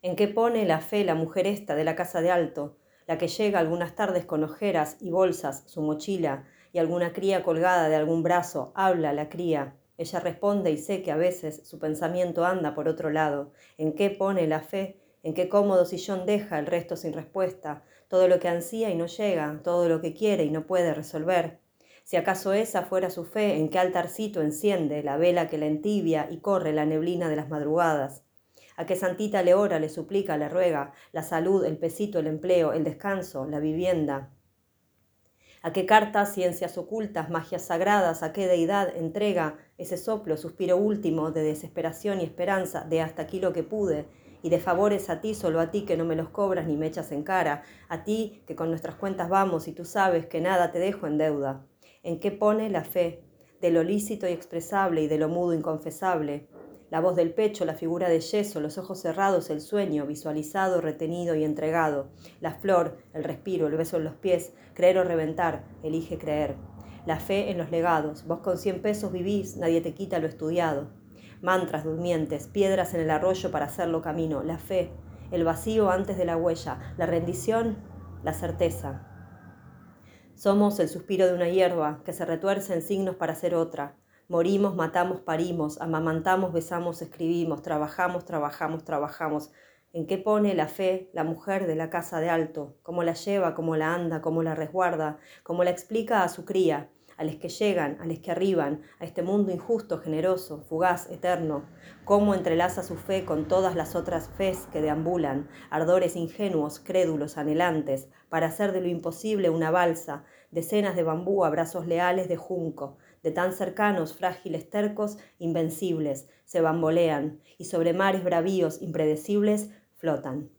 ¿En qué pone la fe la mujer esta de la casa de Alto, la que llega algunas tardes con ojeras y bolsas, su mochila, y alguna cría colgada de algún brazo? Habla la cría. Ella responde y sé que a veces su pensamiento anda por otro lado. ¿En qué pone la fe? ¿En qué cómodo sillón deja el resto sin respuesta? Todo lo que ansía y no llega, todo lo que quiere y no puede resolver. Si acaso esa fuera su fe, ¿en qué altarcito enciende la vela que la entibia y corre la neblina de las madrugadas? ¿A qué santita le ora, le suplica, le ruega? La salud, el pesito, el empleo, el descanso, la vivienda. ¿A qué cartas, ciencias ocultas, magias sagradas, a qué deidad entrega ese soplo, suspiro último de desesperación y esperanza, de hasta aquí lo que pude, y de favores a ti, solo a ti que no me los cobras ni me echas en cara, a ti que con nuestras cuentas vamos y tú sabes que nada te dejo en deuda? ¿En qué pone la fe? De lo lícito y expresable y de lo mudo inconfesable. La voz del pecho, la figura de yeso, los ojos cerrados, el sueño, visualizado, retenido y entregado. La flor, el respiro, el beso en los pies, creer o reventar, elige creer. La fe en los legados, vos con 100 pesos vivís, nadie te quita lo estudiado. Mantras durmientes, piedras en el arroyo para hacerlo camino. La fe, el vacío antes de la huella, la rendición, la certeza. Somos el suspiro de una hierba que se retuerce en signos para hacer otra. Morimos, matamos, parimos, amamantamos, besamos, escribimos, trabajamos, trabajamos, trabajamos. ¿En qué pone la fe la mujer de la casa de Alto? ¿Cómo la lleva, cómo la anda, cómo la resguarda, cómo la explica a su cría, a los que llegan, a los que arriban, a este mundo injusto, generoso, fugaz, eterno? ¿Cómo entrelaza su fe con todas las otras fes que deambulan, ardores ingenuos, crédulos, anhelantes, para hacer de lo imposible una balsa, decenas de bambú, abrazos leales de junco? De tan cercanos, frágiles, tercos, invencibles, se bambolean, y sobre mares bravíos, impredecibles, flotan.